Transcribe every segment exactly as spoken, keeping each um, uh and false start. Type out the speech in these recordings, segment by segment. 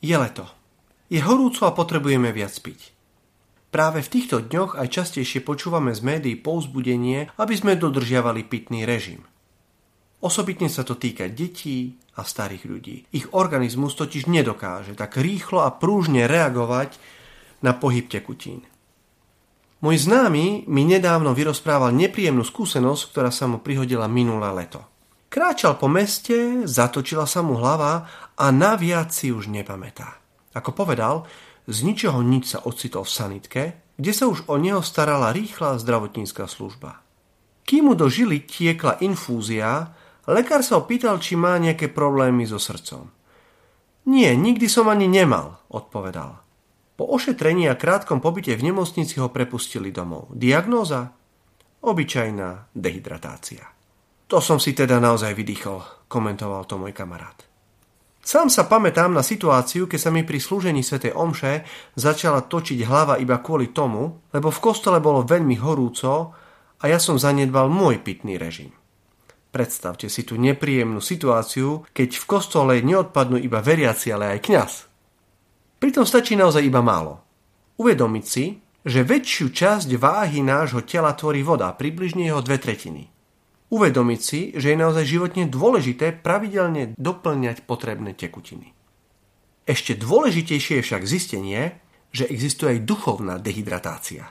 Je leto. Je horúco a potrebujeme viac piť. Práve v týchto dňoch aj častejšie počúvame z médií povzbudenie, aby sme dodržiavali pitný režim. Osobitne sa to týka detí a starých ľudí. Ich organizmus totiž nedokáže tak rýchlo a prúžne reagovať na pohyb tekutín. Môj známy mi nedávno vyrozprával nepríjemnú skúsenosť, ktorá sa mu prihodila minulé leto. Kráčal po meste, zatočila sa mu hlava a naviac si už nepamätá. Ako povedal, z ničoho nič sa ocitol v sanitke, kde sa už o neho starala rýchla zdravotnícka služba. Kým mu do žily tiekla infúzia, lekár sa opýtal, či má nejaké problémy so srdcom. Nie, nikdy som ani nemal, odpovedal. Po ošetrení a krátkom pobyte v nemocnici ho prepustili domov. Diagnóza? Obyčajná dehydratácia. To som si teda naozaj vydýchol, komentoval to môj kamarát. Sám sa pamätám na situáciu, keď sa mi pri slúžení svätej omše začala točiť hlava iba kvôli tomu, lebo v kostole bolo veľmi horúco a ja som zanedbal môj pitný režim. Predstavte si tú nepríjemnú situáciu, keď v kostole neodpadnú iba veriaci, ale aj kňaz. Pritom stačí naozaj iba málo. Uvedomiť si, že väčšiu časť váhy nášho tela tvorí voda, približne jeho dve tretiny. Uvedomiť si, že je naozaj životne dôležité pravidelne doplňať potrebné tekutiny. Ešte dôležitejšie je však zistenie, že existuje aj duchovná dehydratácia.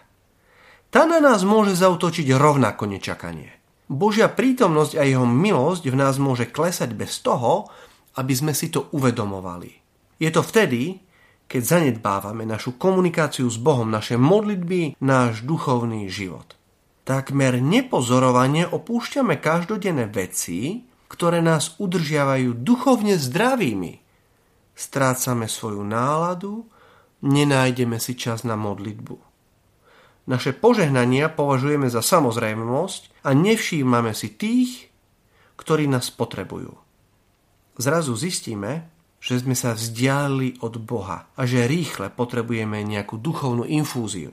Tá na nás môže zaútočiť rovnako nečakanie. Božia prítomnosť a jeho milosť v nás môže klesať bez toho, aby sme si to uvedomovali. Je to vtedy, keď zanedbávame našu komunikáciu s Bohom, naše modlitby, náš duchovný život. Takmer nepozorovane opúšťame každodenné veci, ktoré nás udržiavajú duchovne zdravými. Strácame svoju náladu, nenájdeme si čas na modlitbu. Naše požehnania považujeme za samozrejmosť a nevšímame si tých, ktorí nás potrebujú. Zrazu zistíme, že sme sa vzdialili od Boha a že rýchle potrebujeme nejakú duchovnú infúziu.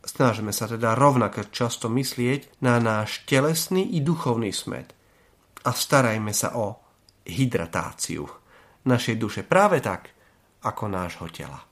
Snažíme sa teda rovnako často myslieť na náš telesný i duchovný smet a starajme sa o hydratáciu našej duše práve tak, ako nášho tela.